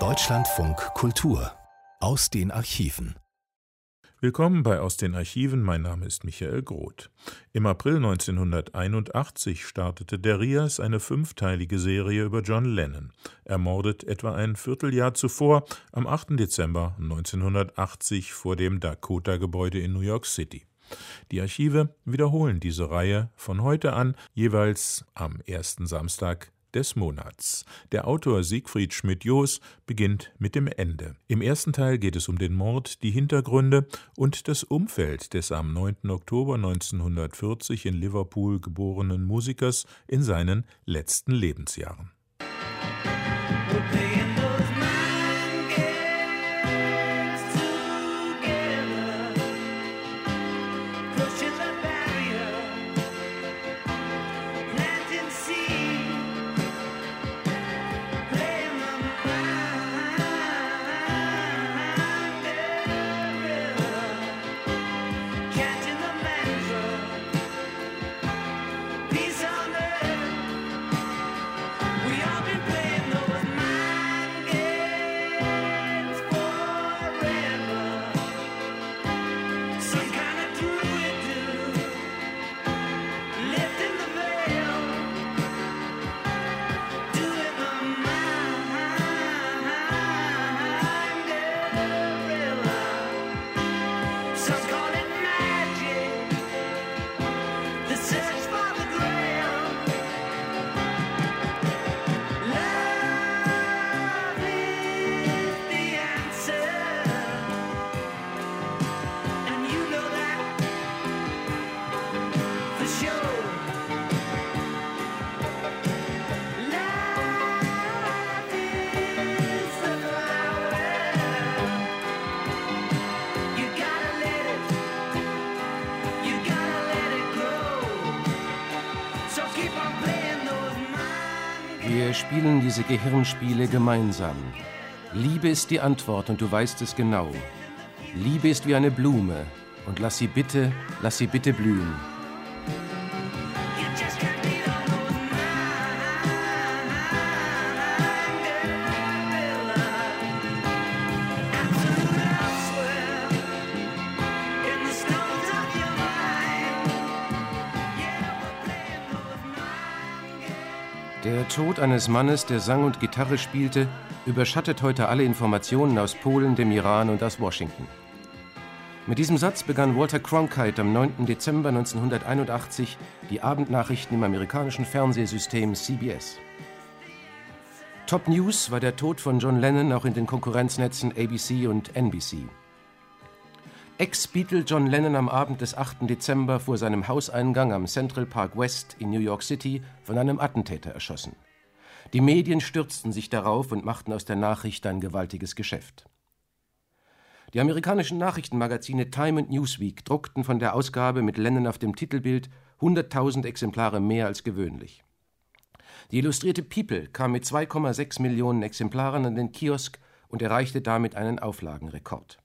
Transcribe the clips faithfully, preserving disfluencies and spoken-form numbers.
Deutschlandfunk Kultur aus den Archiven. Willkommen bei Aus den Archiven, mein Name ist Michael Groth. Im April neunzehnhunderteinundachtzig startete der R I A S eine fünfteilige Serie über John Lennon, ermordet etwa ein Vierteljahr zuvor, am achten Dezember neunzehnhundertachtzig vor dem Dakota-Gebäude in New York City. Die Archive wiederholen diese Reihe von heute an, jeweils am ersten Samstag des Monats. Der Autor Siegfried Schmidt-Joos beginnt mit dem Ende. Im ersten Teil geht es um den Mord, die Hintergründe und das Umfeld des am neunten Oktober neunzehnhundertvierzig in Liverpool geborenen Musikers in seinen letzten Lebensjahren. Wir spielen diese Gehirnspiele gemeinsam. Liebe ist die Antwort und du weißt es genau. Liebe ist wie eine Blume und lass sie bitte, lass sie bitte blühen. Der Tod eines Mannes, der sang und Gitarre spielte, überschattet heute alle Informationen aus Polen, dem Iran und aus Washington. Mit diesem Satz begann Walter Cronkite am neunten Dezember neunzehnhunderteinundachtzig die Abendnachrichten im amerikanischen Fernsehsystem C B S. Top News war der Tod von John Lennon auch in den Konkurrenznetzen A B C und N B C. Ex-Beatle John Lennon am Abend des achten Dezember vor seinem Hauseingang am Central Park West in New York City von einem Attentäter erschossen. Die Medien stürzten sich darauf und machten aus der Nachricht ein gewaltiges Geschäft. Die amerikanischen Nachrichtenmagazine Time und Newsweek druckten von der Ausgabe mit Lennon auf dem Titelbild hunderttausend Exemplare mehr als gewöhnlich. Die illustrierte People kam mit zwei Komma sechs Millionen Exemplaren an den Kiosk und erreichte damit einen Auflagenrekord.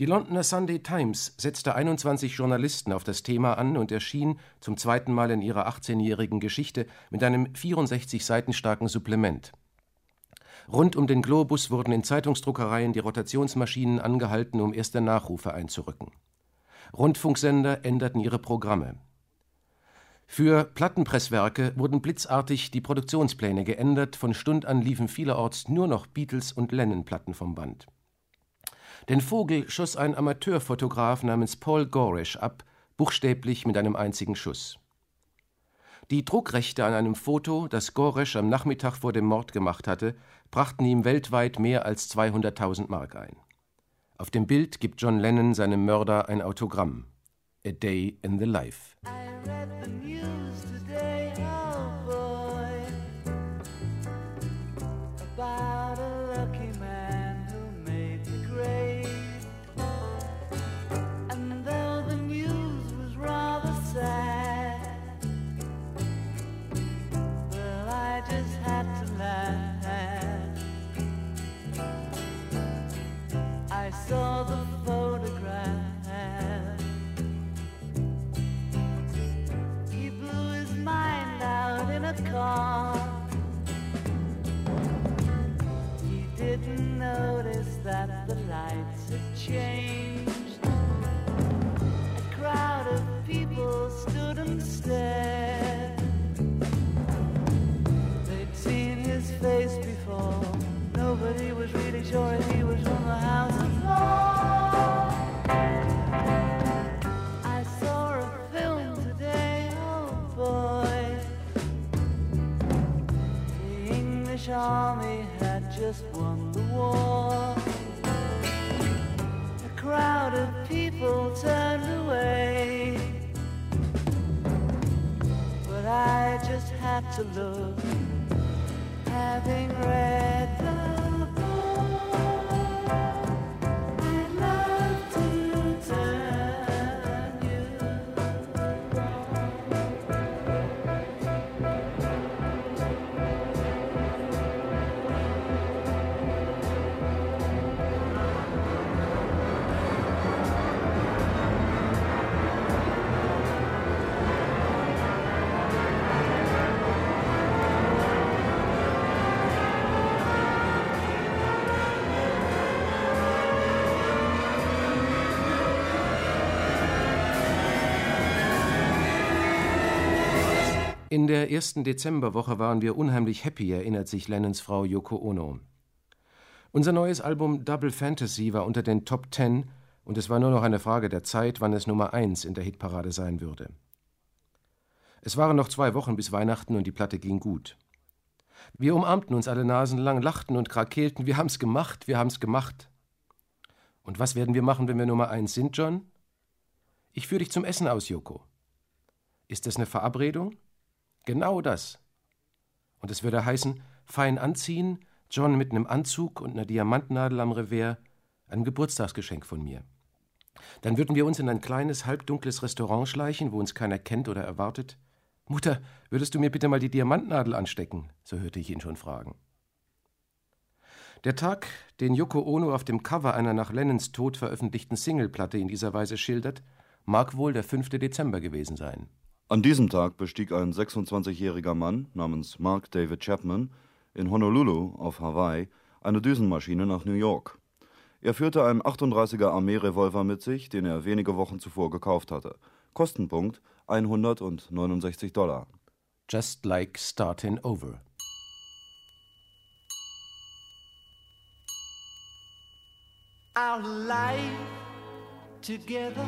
Die Londoner Sunday Times setzte einundzwanzig Journalisten auf das Thema an und erschien zum zweiten Mal in ihrer achtzehnjährigen Geschichte mit einem vierundsechzig Seiten starken Supplement. Rund um den Globus wurden in Zeitungsdruckereien die Rotationsmaschinen angehalten, um erste Nachrufe einzurücken. Rundfunksender änderten ihre Programme. Für Plattenpresswerke wurden blitzartig die Produktionspläne geändert, von Stund an liefen vielerorts nur noch Beatles- und Lennon-Platten vom Band. Den Vogel schoss ein Amateurfotograf namens Paul Goresh ab, buchstäblich mit einem einzigen Schuss. Die Druckrechte an einem Foto, das Goresh am Nachmittag vor dem Mord gemacht hatte, brachten ihm weltweit mehr als zweihunderttausend Mark ein. Auf dem Bild gibt John Lennon seinem Mörder ein Autogramm. A Day in the Life. I read the news today, oh boy, about a lucky man. He blew his mind. Spanish army had just won the war. A crowd of people turned away, but I just had to look, having read the In der ersten Dezemberwoche waren wir unheimlich happy, erinnert sich Lennons Frau Yoko Ono. Unser neues Album Double Fantasy war unter den Top Ten und es war nur noch eine Frage der Zeit, wann es Nummer eins in der Hitparade sein würde. Es waren noch zwei Wochen bis Weihnachten und die Platte ging gut. Wir umarmten uns alle nasenlang, lachten und krakeelten, wir haben's gemacht, wir haben's gemacht. Und was werden wir machen, wenn wir Nummer eins sind, John? Ich führe dich zum Essen aus, Yoko. Ist das eine Verabredung? Genau das. Und es würde heißen, fein anziehen, John mit einem Anzug und einer Diamantnadel am Revers, ein Geburtstagsgeschenk von mir. Dann würden wir uns in ein kleines, halbdunkles Restaurant schleichen, wo uns keiner kennt oder erwartet. Mutter, würdest du mir bitte mal die Diamantnadel anstecken? So hörte ich ihn schon fragen. Der Tag, den Yoko Ono auf dem Cover einer nach Lennons Tod veröffentlichten Singleplatte in dieser Weise schildert, mag wohl der fünfte Dezember gewesen sein. An diesem Tag bestieg ein sechsundzwanzigjähriger Mann namens Mark David Chapman in Honolulu auf Hawaii eine Düsenmaschine nach New York. Er führte einen achtunddreißiger Armeerevolver mit sich, den er wenige Wochen zuvor gekauft hatte. Kostenpunkt hundertneunundsechzig Dollar. Just like starting over. Our life together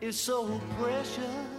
is so precious.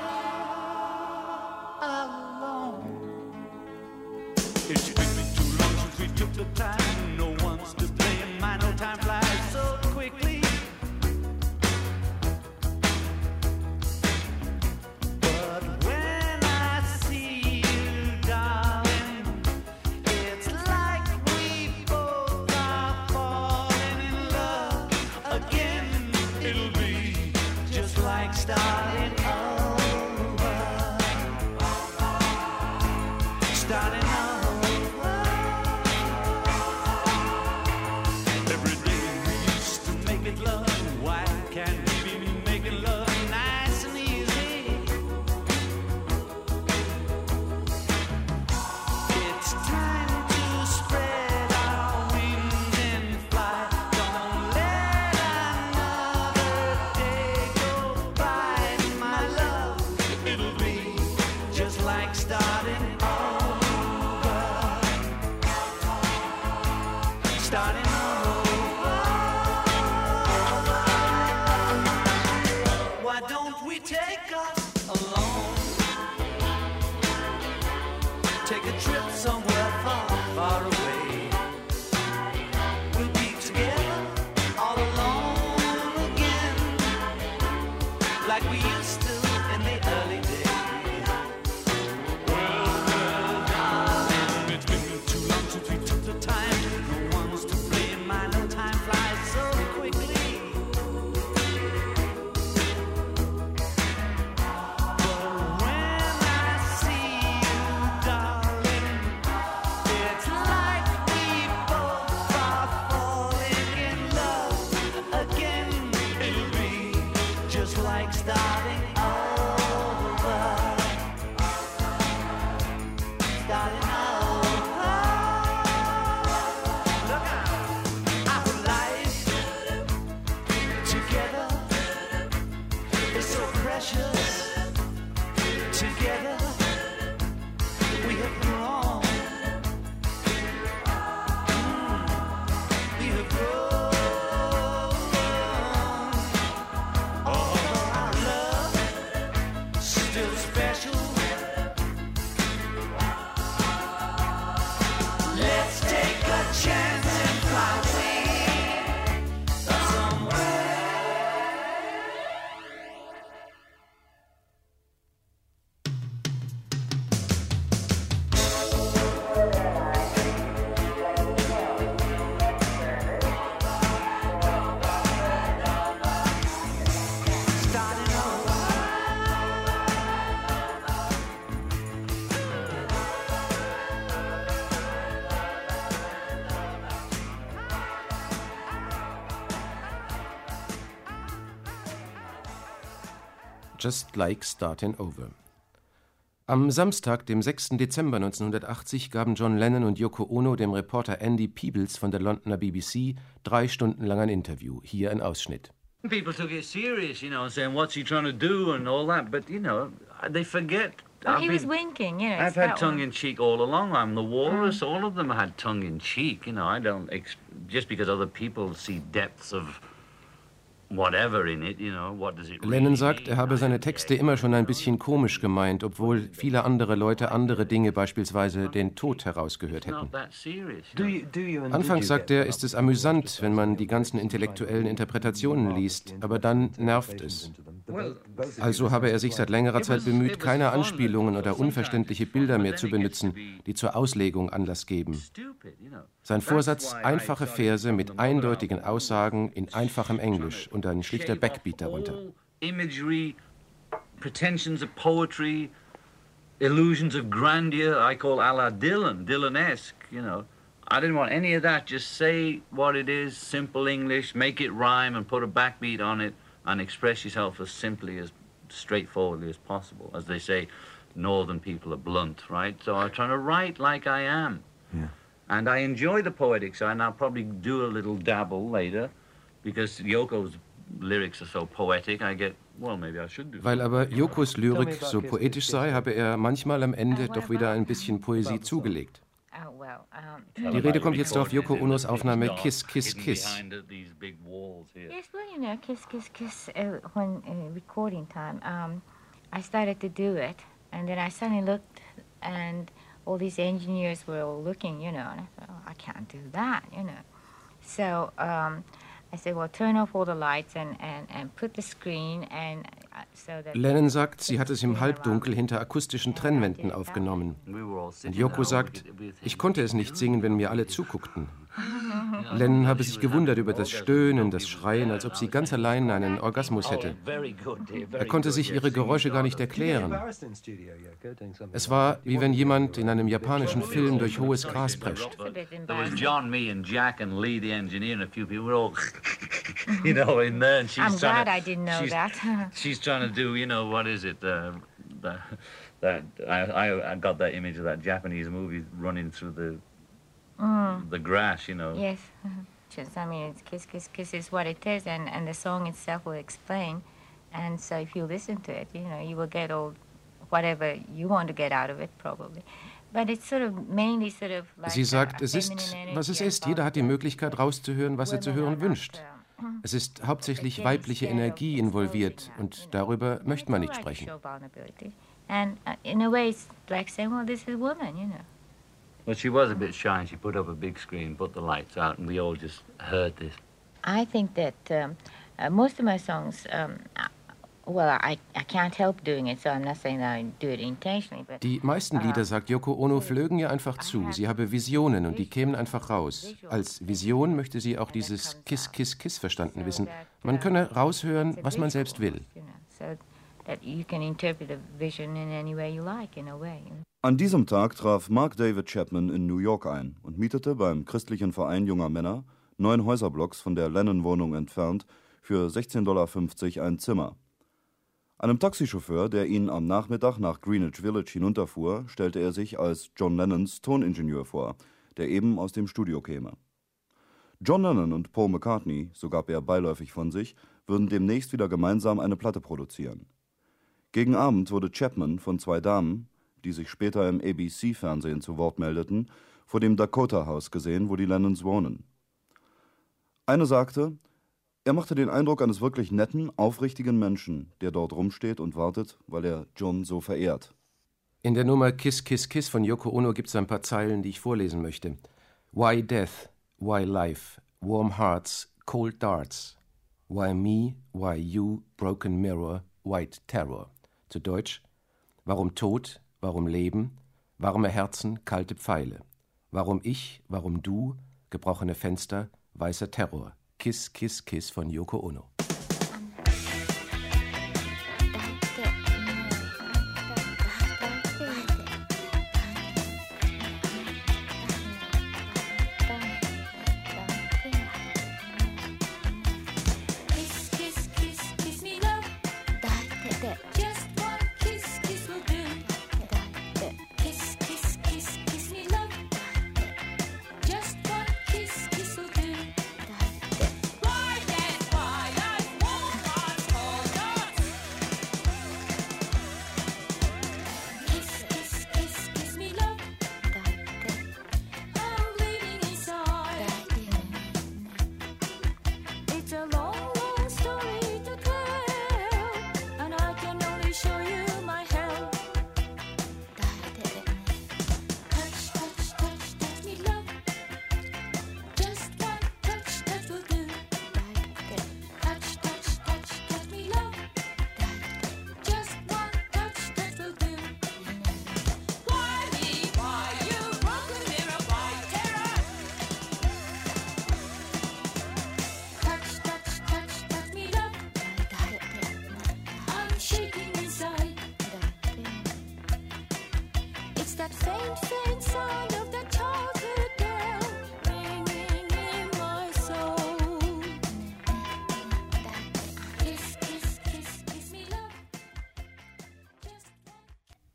alone. It's been too long since we took the time. No one's to blame. My no time flies so quickly. But when I see you, darling, it's like we both are falling in love again. It'll be just like starting over. Starting over. Just Like Startin' Over. Am Samstag, dem sechsten Dezember neunzehnhundertachtzig, gaben John Lennon und Yoko Ono dem Reporter Andy Peebles von der Londoner B B C drei Stunden lang ein Interview. Hier ein Ausschnitt. People took it serious, you know, saying what's he trying to do and all that, but you know, they forget. Well, he been, was winking, you know. I've had tongue-in-cheek all along. I'm the walrus. Mm. All of them had tongue-in-cheek, you know. I don't, ex- just because other people see depths of whatever in it, you know, what does it really Lennon sagt, er habe seine Texte immer schon ein bisschen komisch gemeint, obwohl viele andere Leute andere Dinge, beispielsweise den Tod, herausgehört hätten. Anfangs, sagt er, ist es amüsant, wenn man die ganzen intellektuellen Interpretationen liest, aber dann nervt es. Also habe er sich seit längerer Zeit bemüht, keine Anspielungen oder unverständliche Bilder mehr zu benutzen, die zur Auslegung Anlass geben. Sein Vorsatz, einfache Verse mit eindeutigen Aussagen in einfachem Englisch und ein schlichter Backbeat darunter. Imagery, pretensions of poetry, illusions of grandeur, I call à la Dylan, Dylan-esque, you know. I didn't want any of that, just say what it is, simple English, make it rhyme and put a backbeat on it. And express yourself as simply, as straightforwardly as possible. As they say, northern people are blunt, right? So I'm trying to write like I am. Yeah. And I enjoy the poetic side, and I'll probably do a little dabble later, because Yoko's lyrics are so poetic, I get, well, maybe I should do that. Weil aber Yokos Lyrik so poetisch sei, habe er manchmal am Ende doch wieder ein bisschen Poesie zugelegt. Die Rede kommt jetzt auf Yoko Onos Aufnahme Kiss, Kiss, Kiss. Yes, well, you know, Kiss, Kiss, Kiss, uh, when uh, recording time, um, I started to do it, and then I suddenly looked, and all these engineers were all looking, you know, and I thought, oh, I can't do that, you know. So um, I said, well, turn off all the lights and, and, and put the screen, and... Lennon sagt, sie hat es im Halbdunkel hinter akustischen Trennwänden aufgenommen. Und Yoko sagt, ich konnte es nicht singen, wenn mir alle zuguckten. Lennon habe sich gewundert über das Stöhnen, das Schreien, als ob sie ganz allein einen Orgasmus hätte. Er konnte sich ihre Geräusche gar nicht erklären. Es war, wie wenn jemand in einem japanischen Film durch hohes Gras prescht. John, me and Jack and Lee, the engineer, and a few people were all, you know, in there, and she's I'm glad to, I didn't know she's, that. She's trying to do, you know, what is it? Uh, the, that I, I got that image of that Japanese movie running through the. Mm. The grass, you know. Yes. Just, I mean, it's kiss, kiss, kiss is what it is, and, and the song itself will explain. And so if you listen to it, you know, you will get all whatever you want to get out of it, probably. But it's sort of mainly sort of like Sie sagt, es ist, was es ist. Jeder hat die Möglichkeit, rauszuhören, was er zu hören wünscht. Es ist hauptsächlich weibliche Energie involviert, und darüber möchte man nicht sprechen. And in a way, it's like saying, well, this is woman, you know. Well, she was a bit shy. She put up a big screen, put the lights out, and we all just heard this. I think that um, uh, most of my songs, um, well, I, I can't help doing it, so I'm not saying that I do it intentionally. But, die meisten Lieder, sagt Yoko Ono, flögen ihr einfach zu. Sie habe Visionen und die kämen einfach raus. Als Vision möchte sie auch dieses Kiss, Kiss, Kiss verstanden wissen. Man könne raushören, was man selbst will. That you can interpret the vision in any way you like, in a way. An diesem Tag traf Mark David Chapman in New York ein und mietete beim Christlichen Verein junger Männer, neun Häuserblocks von der Lennon-Wohnung entfernt, für sechzehn Dollar fünfzig ein Zimmer. Einem Taxichauffeur, der ihn am Nachmittag nach Greenwich Village hinunterfuhr, stellte er sich als John Lennons Toningenieur vor, der eben aus dem Studio käme. John Lennon und Paul McCartney, so gab er beiläufig von sich, würden demnächst wieder gemeinsam eine Platte produzieren. Gegen Abend wurde Chapman von zwei Damen, die sich später im A B C-Fernsehen zu Wort meldeten, vor dem Dakota-Haus gesehen, wo die Lennons wohnen. Eine sagte, er machte den Eindruck eines wirklich netten, aufrichtigen Menschen, der dort rumsteht und wartet, weil er John so verehrt. In der Nummer Kiss, Kiss, Kiss von Yoko Ono gibt es ein paar Zeilen, die ich vorlesen möchte. Why death? Why life? Warm hearts? Cold darts? Why me? Why you? Broken mirror? White terror? Zu Deutsch, warum Tod, warum Leben, warme Herzen, kalte Pfeile, warum ich, warum du, gebrochene Fenster, weißer Terror, Kiss, Kiss, Kiss von Yoko Ono.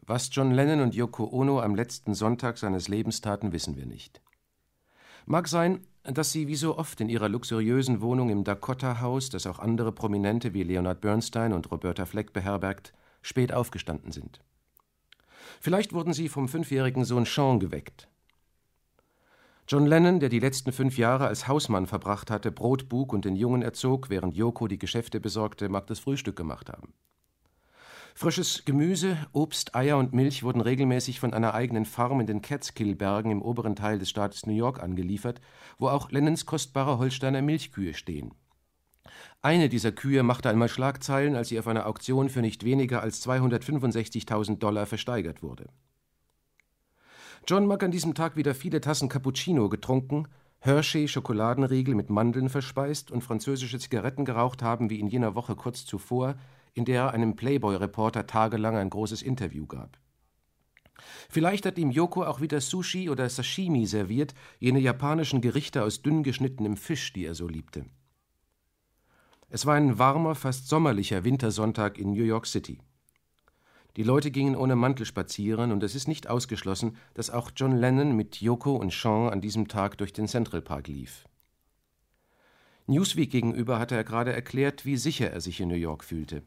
Was John Lennon und Yoko Ono am letzten Sonntag seines Lebens taten, wissen wir nicht. Mag sein, dass sie wie so oft in ihrer luxuriösen Wohnung im Dakota-Haus, das auch andere Prominente wie Leonard Bernstein und Roberta Fleck beherbergt, spät aufgestanden sind. Vielleicht wurden sie vom fünfjährigen Sohn Sean geweckt. John Lennon, der die letzten fünf Jahre als Hausmann verbracht hatte, Brot buk und den Jungen erzog, während Yoko die Geschäfte besorgte, mag das Frühstück gemacht haben. Frisches Gemüse, Obst, Eier und Milch wurden regelmäßig von einer eigenen Farm in den Catskill-Bergen im oberen Teil des Staates New York angeliefert, wo auch Lennons kostbare Holsteiner Milchkühe stehen. Eine dieser Kühe machte einmal Schlagzeilen, als sie auf einer Auktion für nicht weniger als zweihundertfünfundsechzigtausend Dollar versteigert wurde. John mag an diesem Tag wieder viele Tassen Cappuccino getrunken, Hershey-Schokoladenriegel mit Mandeln verspeist und französische Zigaretten geraucht haben wie in jener Woche kurz zuvor, in der er einem Playboy-Reporter tagelang ein großes Interview gab. Vielleicht hat ihm Yoko auch wieder Sushi oder Sashimi serviert, jene japanischen Gerichte aus dünn geschnittenem Fisch, die er so liebte. Es war ein warmer, fast sommerlicher Wintersonntag in New York City. Die Leute gingen ohne Mantel spazieren und es ist nicht ausgeschlossen, dass auch John Lennon mit Yoko und Sean an diesem Tag durch den Central Park lief. Newsweek gegenüber hatte er gerade erklärt, wie sicher er sich in New York fühlte.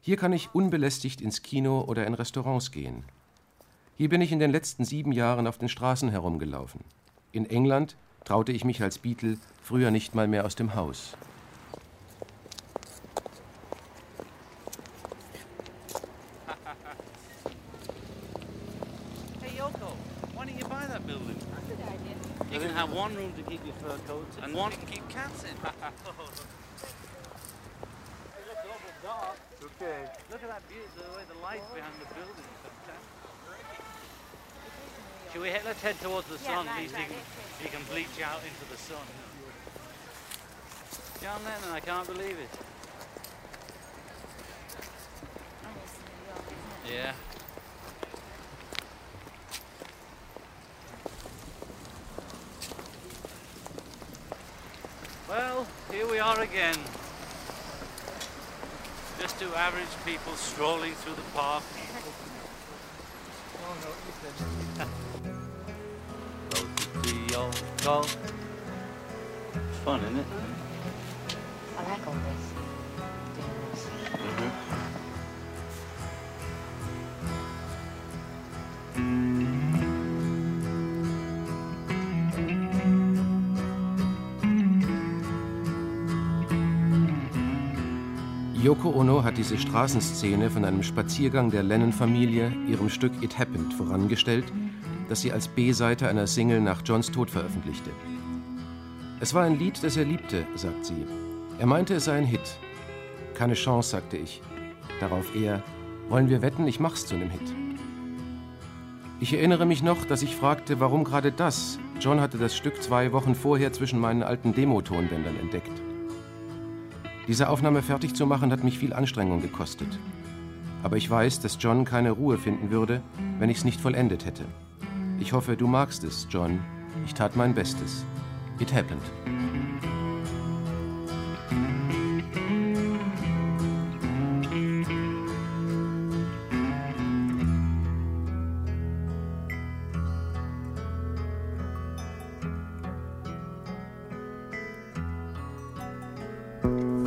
Hier kann ich unbelästigt ins Kino oder in Restaurants gehen. Hier bin ich in den letzten sieben Jahren auf den Straßen herumgelaufen. In England traute ich mich als Beatle früher nicht mal mehr aus dem Haus. Hey Yoko, why don't you buy that building? That's a good idea. You can have one room to keep your fur coats and one to keep cats in. Okay. Look at that view, the way the lights behind the building is fantastic. Should we head, let's head towards the sun, yeah, right, so right, you, you can bleach out into the sun. John Lennon, I can't believe it. Yeah. Well, here we are again. Just two average people strolling through the park. It's fun, isn't it? I like all this. Yoko Ono hat diese Straßenszene von einem Spaziergang der Lennon-Familie, ihrem Stück It Happened, vorangestellt, das sie als B-Seite einer Single nach Johns Tod veröffentlichte. Es war ein Lied, das er liebte, sagt sie. Er meinte, es sei ein Hit. Keine Chance, sagte ich. Darauf er, wollen wir wetten, ich mach's zu einem Hit. Ich erinnere mich noch, dass ich fragte, warum gerade das? John hatte das Stück zwei Wochen vorher zwischen meinen alten Demo-Tonbändern entdeckt. Diese Aufnahme fertig zu machen, hat mich viel Anstrengung gekostet. Aber ich weiß, dass John keine Ruhe finden würde, wenn ich es nicht vollendet hätte. Ich hoffe, du magst es, John. Ich tat mein Bestes. It happened.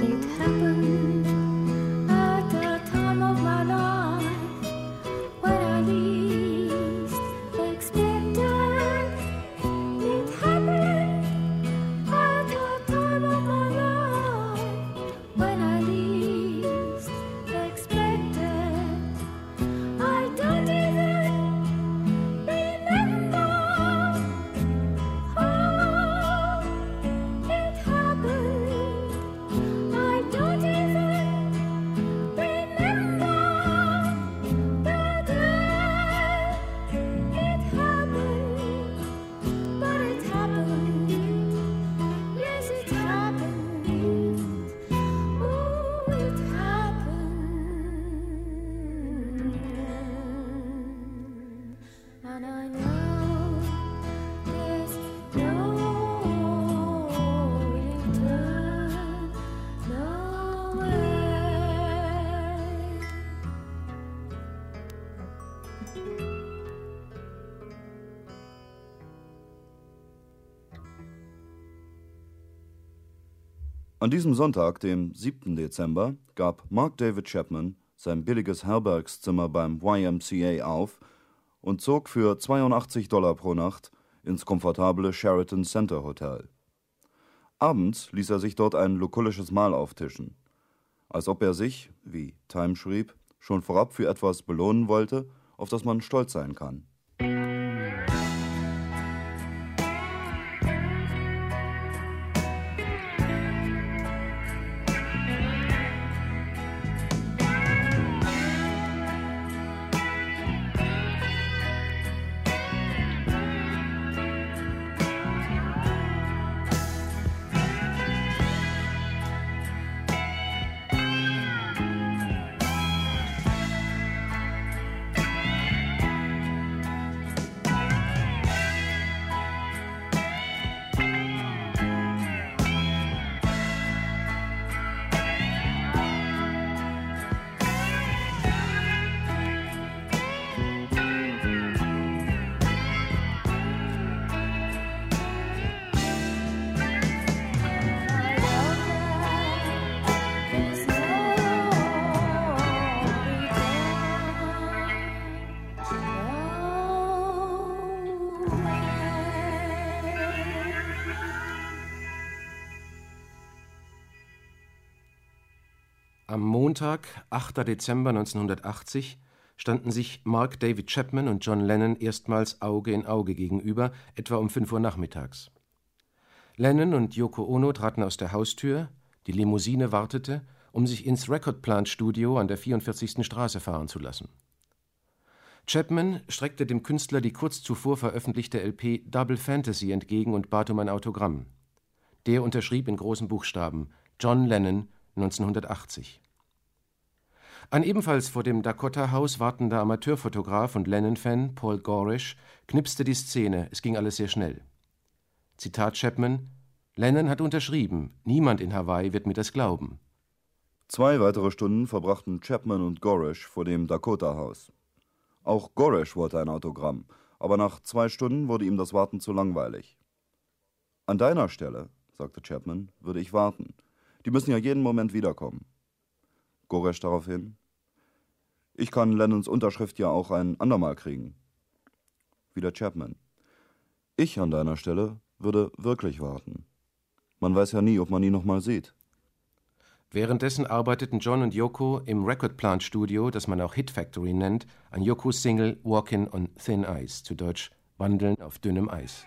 Expected, it happened, I An diesem Sonntag, dem siebten Dezember, gab Mark David Chapman sein billiges Herbergszimmer beim Y M C A auf und zog für zweiundachtzig Dollar pro Nacht ins komfortable Sheraton Center Hotel. Abends ließ er sich dort ein lukullisches Mahl auftischen. Als ob er sich, wie Time schrieb, schon vorab für etwas belohnen wollte, auf das man stolz sein kann. Am Montag, achten Dezember neunzehnhundertachtzig, standen sich Mark David Chapman und John Lennon erstmals Auge in Auge gegenüber, etwa um fünf Uhr nachmittags. Lennon und Yoko Ono traten aus der Haustür, die Limousine wartete, um sich ins Record Plant Studio an der vierundvierzigsten Straße fahren zu lassen. Chapman streckte dem Künstler die kurz zuvor veröffentlichte L P Double Fantasy entgegen und bat um ein Autogramm. Der unterschrieb in großen Buchstaben: John Lennon, neunzehnhundertachtzig. Ein ebenfalls vor dem Dakota-Haus wartender Amateurfotograf und Lennon-Fan Paul Goresh knipste die Szene, es ging alles sehr schnell. Zitat Chapman: Lennon hat unterschrieben, niemand in Hawaii wird mir das glauben. Zwei weitere Stunden verbrachten Chapman und Goresh vor dem Dakota-Haus. Auch Goresh wollte ein Autogramm, aber nach zwei Stunden wurde ihm das Warten zu langweilig. An deiner Stelle, sagte Chapman, würde ich warten. Die müssen ja jeden Moment wiederkommen. Goresh daraufhin: Ich kann Lennons Unterschrift ja auch ein andermal kriegen. Wieder Chapman: Ich an deiner Stelle würde wirklich warten. Man weiß ja nie, ob man ihn nochmal sieht. Währenddessen arbeiteten John und Yoko im Record Plant Studio, das man auch Hit Factory nennt, an Yokos Single Walkin' on Thin Ice, zu Deutsch Wandeln auf dünnem Eis.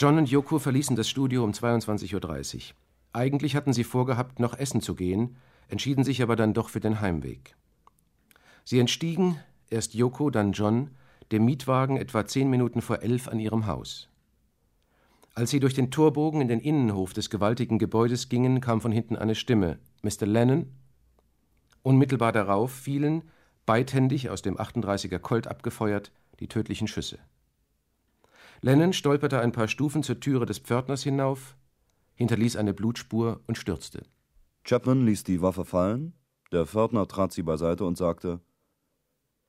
John und Yoko verließen das Studio um zweiundzwanzig Uhr dreißig. Eigentlich hatten sie vorgehabt, noch essen zu gehen, entschieden sich aber dann doch für den Heimweg. Sie entstiegen, erst Yoko, dann John, dem Mietwagen etwa zehn Minuten vor elf an ihrem Haus. Als sie durch den Torbogen in den Innenhof des gewaltigen Gebäudes gingen, kam von hinten eine Stimme. Mister Lennon? Unmittelbar darauf fielen, beidhändig aus dem achtunddreißiger Colt abgefeuert, die tödlichen Schüsse. Lennon stolperte ein paar Stufen zur Türe des Pförtners hinauf, hinterließ eine Blutspur und stürzte. Chaplin ließ die Waffe fallen, der Pförtner trat sie beiseite und sagte: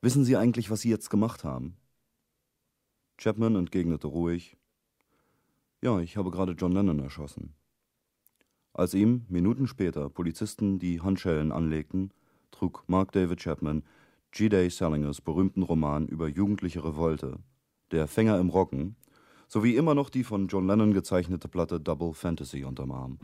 »Wissen Sie eigentlich, was Sie jetzt gemacht haben?« Chapman entgegnete ruhig: »Ja, ich habe gerade John Lennon erschossen.« Als ihm Minuten später Polizisten die Handschellen anlegten, trug Mark David Chapman G Day Sellingers berühmten Roman über jugendliche Revolte, Der Fänger im Roggen, sowie immer noch die von John Lennon gezeichnete Platte Double Fantasy unterm Arm.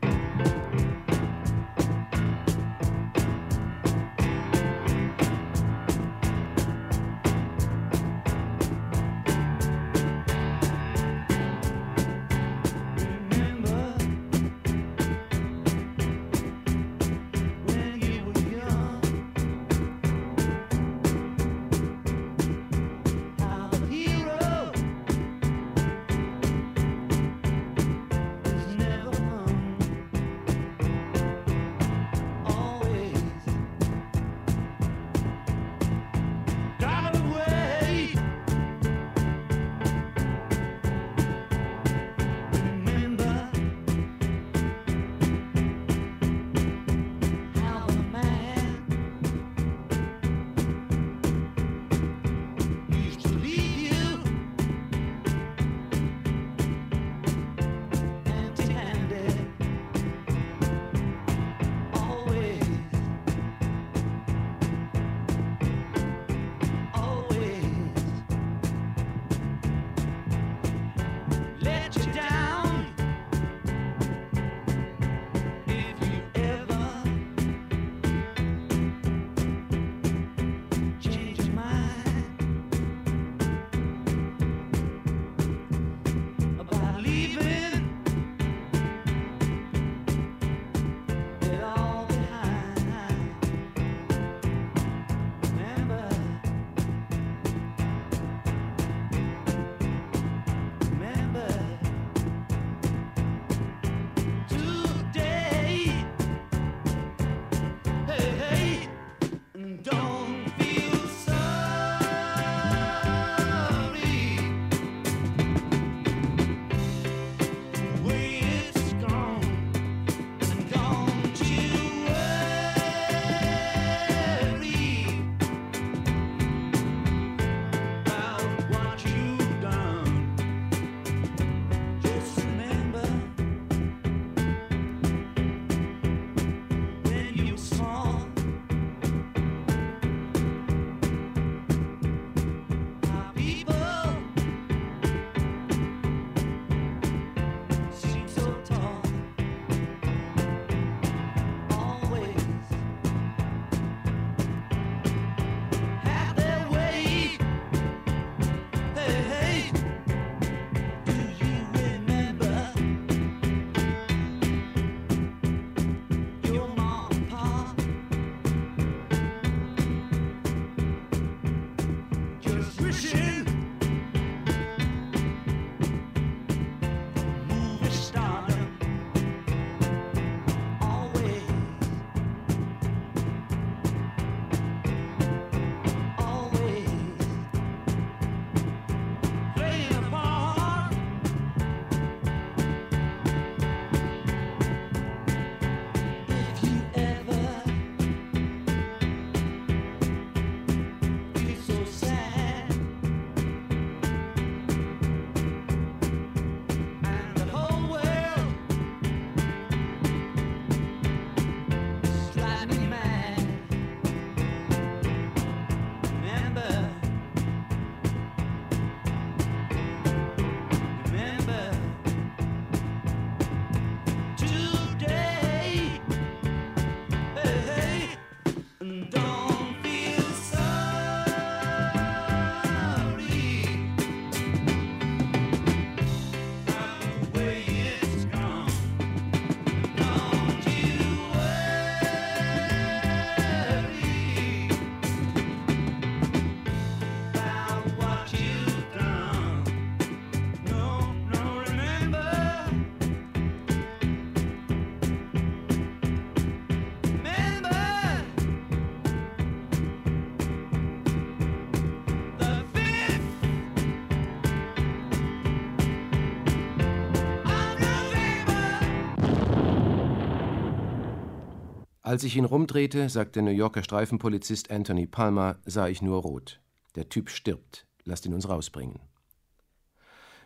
Als ich ihn rumdrehte, sagt der New Yorker Streifenpolizist Anthony Palmer, sah ich nur rot. Der Typ stirbt. Lasst ihn uns rausbringen.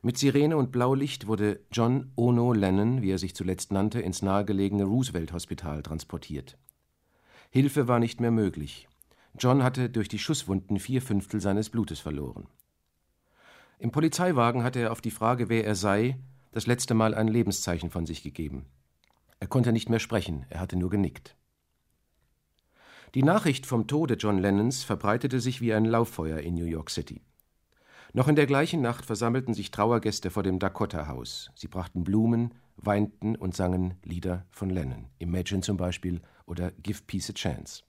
Mit Sirene und Blaulicht wurde John Ono Lennon, wie er sich zuletzt nannte, ins nahegelegene Roosevelt-Hospital transportiert. Hilfe war nicht mehr möglich. John hatte durch die Schusswunden vier Fünftel seines Blutes verloren. Im Polizeiwagen hatte er auf die Frage, wer er sei, das letzte Mal ein Lebenszeichen von sich gegeben. Er konnte nicht mehr sprechen, er hatte nur genickt. Die Nachricht vom Tode John Lennons verbreitete sich wie ein Lauffeuer in New York City. Noch in der gleichen Nacht versammelten sich Trauergäste vor dem Dakota-Haus. Sie brachten Blumen, weinten und sangen Lieder von Lennon, Imagine zum Beispiel oder Give Peace a Chance.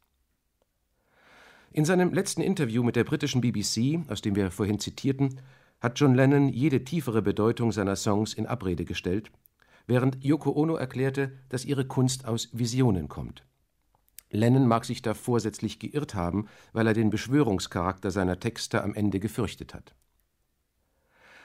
In seinem letzten Interview mit der britischen B B C, aus dem wir vorhin zitierten, hat John Lennon jede tiefere Bedeutung seiner Songs in Abrede gestellt, während Yoko Ono erklärte, dass ihre Kunst aus Visionen kommt. Lennon mag sich da vorsätzlich geirrt haben, weil er den Beschwörungscharakter seiner Texte am Ende gefürchtet hat.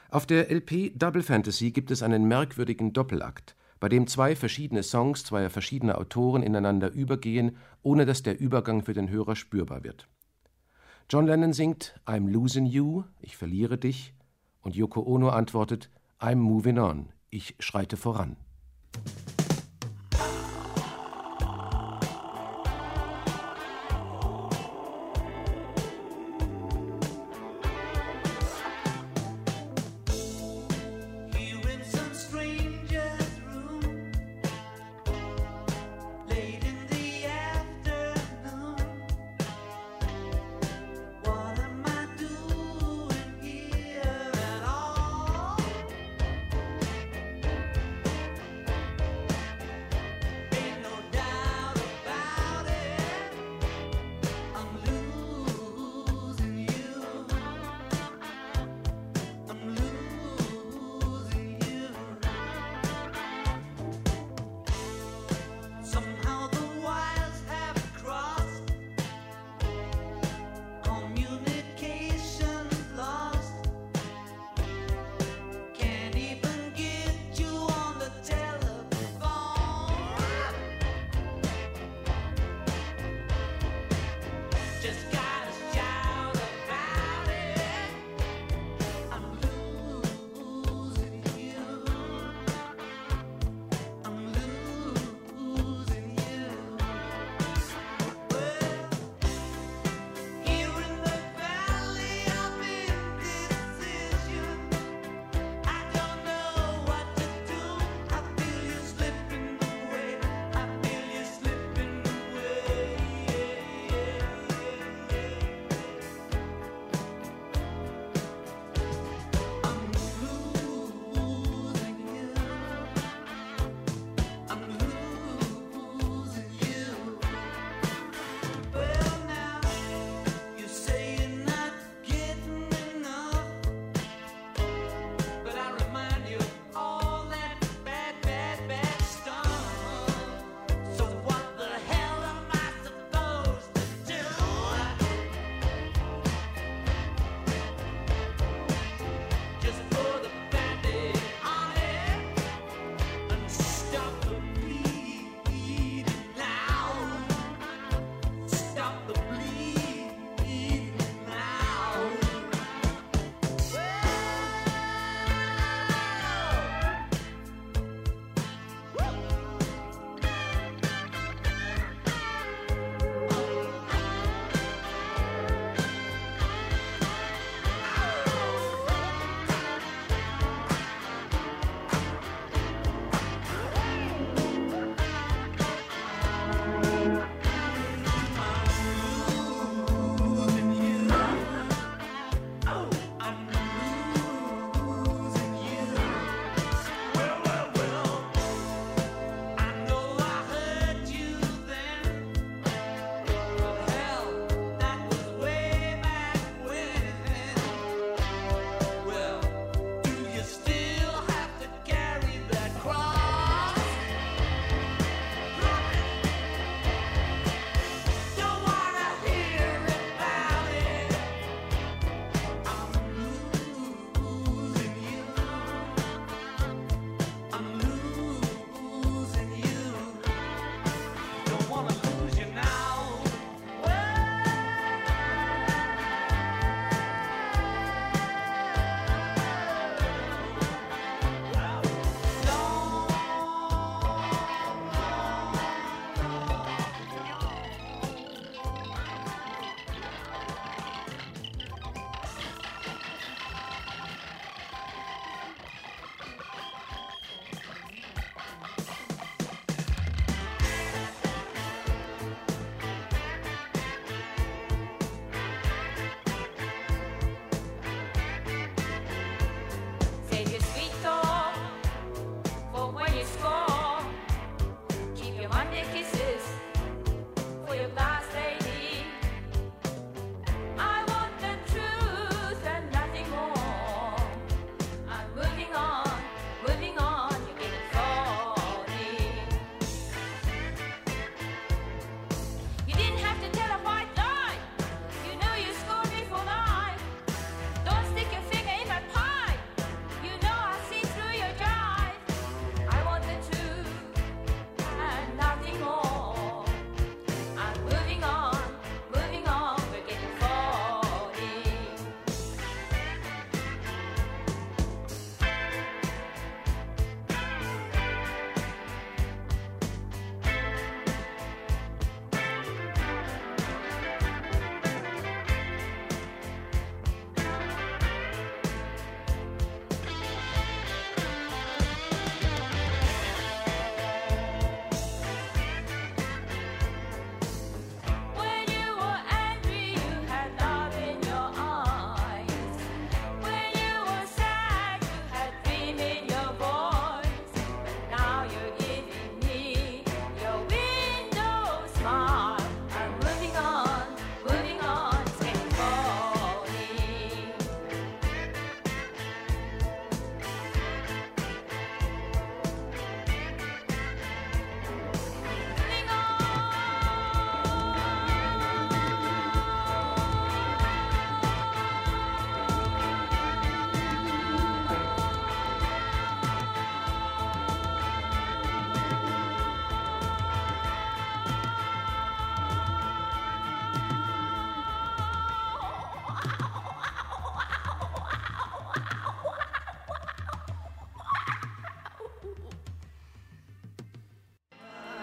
Auf der L P Double Fantasy gibt es einen merkwürdigen Doppelakt, bei dem zwei verschiedene Songs zweier verschiedener Autoren ineinander übergehen, ohne dass der Übergang für den Hörer spürbar wird. John Lennon singt I'm losing you, ich verliere dich, und Yoko Ono antwortet I'm moving on, ich schreite voran.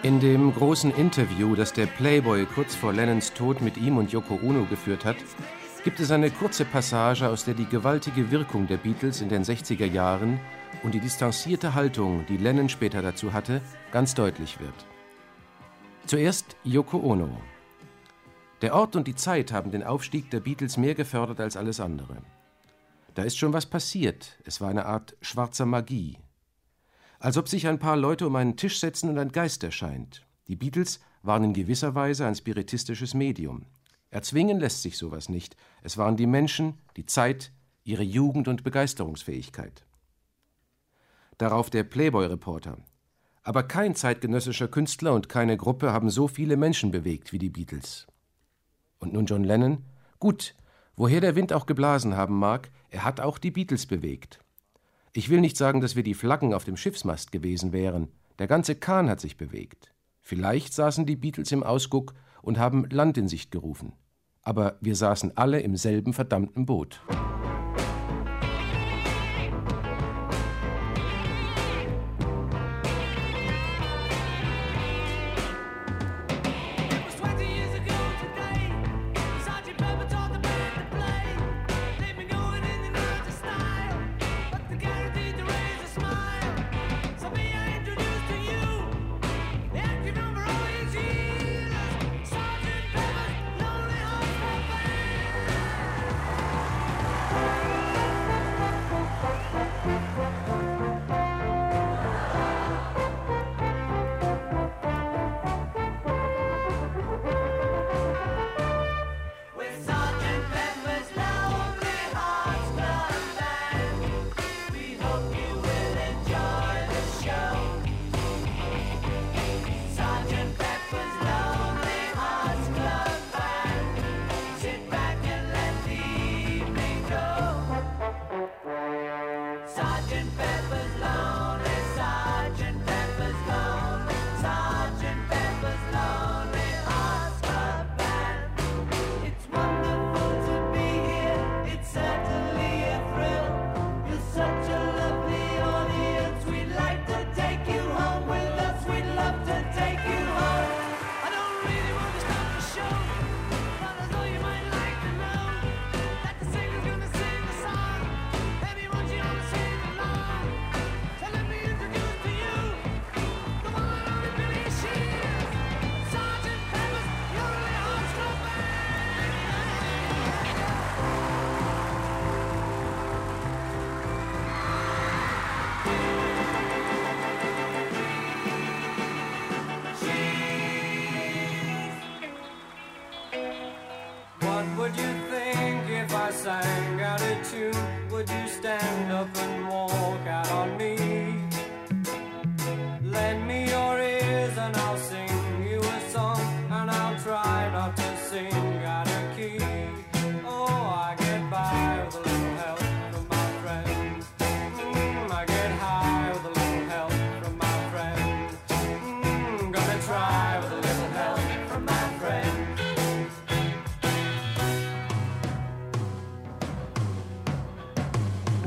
In dem großen Interview, das der Playboy kurz vor Lennons Tod mit ihm und Yoko Ono geführt hat, gibt es eine kurze Passage, aus der die gewaltige Wirkung der Beatles in den sechziger Jahren und die distanzierte Haltung, die Lennon später dazu hatte, ganz deutlich wird. Zuerst Yoko Ono. Der Ort und die Zeit haben den Aufstieg der Beatles mehr gefördert als alles andere. Da ist schon was passiert, es war eine Art schwarzer Magie. Als ob sich ein paar Leute um einen Tisch setzen und ein Geist erscheint. Die Beatles waren in gewisser Weise ein spiritistisches Medium. Erzwingen lässt sich sowas nicht. Es waren die Menschen, die Zeit, ihre Jugend und Begeisterungsfähigkeit. Darauf der Playboy-Reporter. Aber kein zeitgenössischer Künstler und keine Gruppe haben so viele Menschen bewegt wie die Beatles. Und nun John Lennon. Gut, woher der Wind auch geblasen haben mag, er hat auch die Beatles bewegt. Ich will nicht sagen, dass wir die Flaggen auf dem Schiffsmast gewesen wären. Der ganze Kahn hat sich bewegt. Vielleicht saßen die Beatles im Ausguck und haben Land in Sicht gerufen. Aber wir saßen alle im selben verdammten Boot.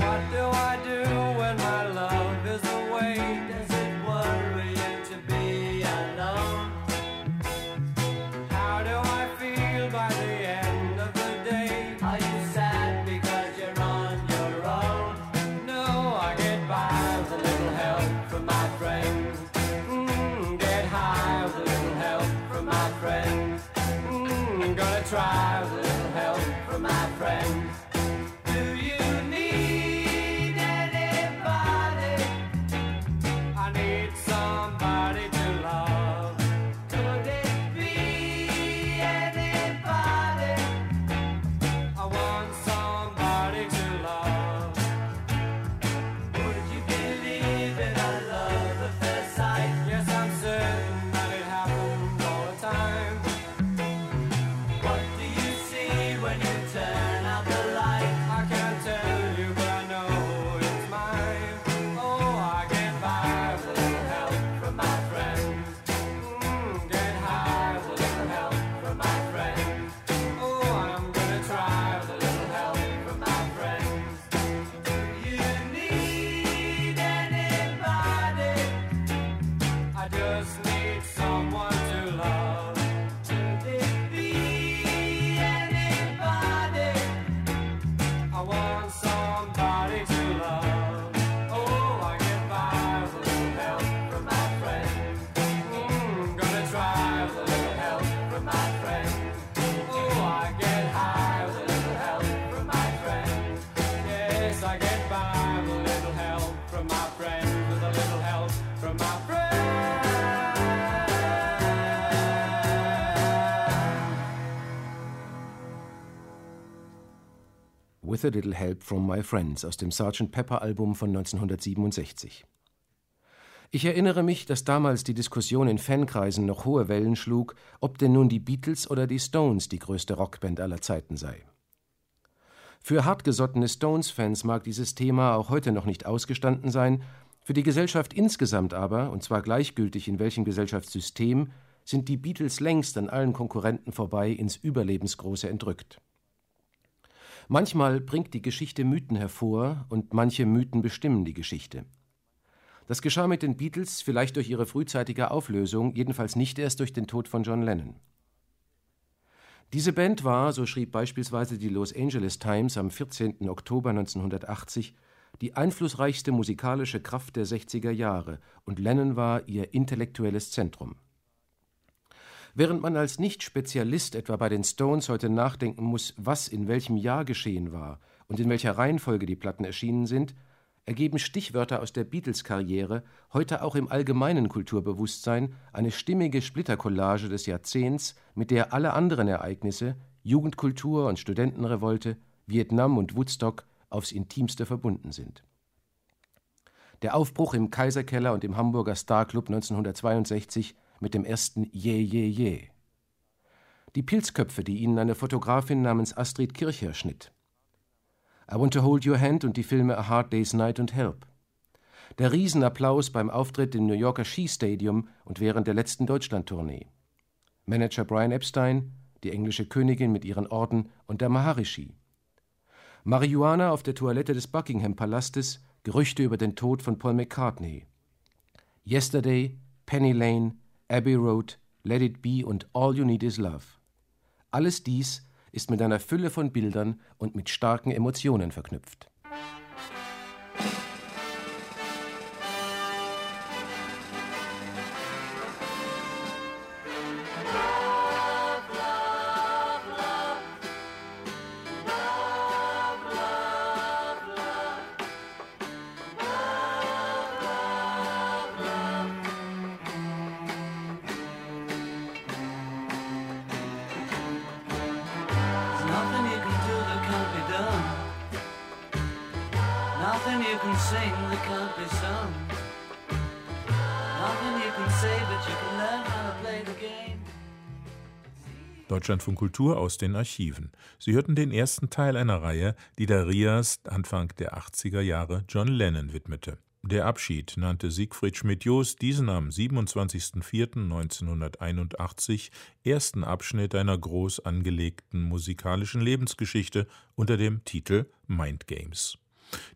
What do I do when my love With a Little Help from My Friends aus dem Sergeant Pepper Album von neunzehnhundertsiebenundsechzig. Ich erinnere mich, dass damals die Diskussion in Fankreisen noch hohe Wellen schlug, ob denn nun die Beatles oder die Stones die größte Rockband aller Zeiten sei. Für hartgesottene Stones-Fans mag dieses Thema auch heute noch nicht ausgestanden sein, für die Gesellschaft insgesamt aber, und zwar gleichgültig in welchem Gesellschaftssystem, sind die Beatles längst an allen Konkurrenten vorbei ins Überlebensgroße entrückt. Manchmal bringt die Geschichte Mythen hervor und manche Mythen bestimmen die Geschichte. Das geschah mit den Beatles vielleicht durch ihre frühzeitige Auflösung, jedenfalls nicht erst durch den Tod von John Lennon. Diese Band war, so schrieb beispielsweise die Los Angeles Times am vierzehnten Oktober neunzehnhundertachtzig, die einflussreichste musikalische Kraft der sechziger Jahre und Lennon war ihr intellektuelles Zentrum. Während man als Nicht-Spezialist etwa bei den Stones heute nachdenken muss, was in welchem Jahr geschehen war und in welcher Reihenfolge die Platten erschienen sind, ergeben Stichwörter aus der Beatles-Karriere heute auch im allgemeinen Kulturbewusstsein eine stimmige Splittercollage des Jahrzehnts, mit der alle anderen Ereignisse, Jugendkultur und Studentenrevolte, Vietnam und Woodstock, aufs Intimste verbunden sind. Der Aufbruch im Kaiserkeller und im Hamburger Star Club neunzehnhundertzweiundsechzig mit dem ersten Je, Je, Je. Die Pilzköpfe, die ihnen eine Fotografin namens Astrid Kircher schnitt. I Want to Hold Your Hand und die Filme A Hard Day's Night und Help. Der Riesenapplaus beim Auftritt im New Yorker Shea Stadium und während der letzten Deutschlandtournee. Manager Brian Epstein, die englische Königin mit ihren Orden und der Maharishi. Marihuana auf der Toilette des Buckingham-Palastes, Gerüchte über den Tod von Paul McCartney. Yesterday, Penny Lane, Abbey Road, Let It Be und All You Need Is Love. Alles dies ist mit einer Fülle von Bildern und mit starken Emotionen verknüpft. Deutschlandfunk Kultur aus den Archiven. Sie hörten den ersten Teil einer Reihe, die der R I A S Anfang der achtziger Jahre John Lennon widmete. Der Abschied nannte Siegfried Schmidt-Jost diesen am siebenundzwanzigsten vierten neunzehnhunderteinundachtzig ersten Abschnitt einer groß angelegten musikalischen Lebensgeschichte unter dem Titel Mind Games.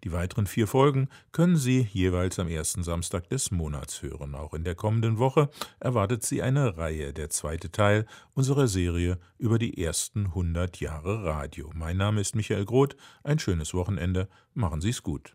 Die weiteren vier Folgen können Sie jeweils am ersten Samstag des Monats hören. Auch in der kommenden Woche erwartet Sie eine Reihe, der zweite Teil unserer Serie über die ersten hundert Jahre Radio. Mein Name ist Michael Groth. Ein schönes Wochenende. Machen Sie es gut.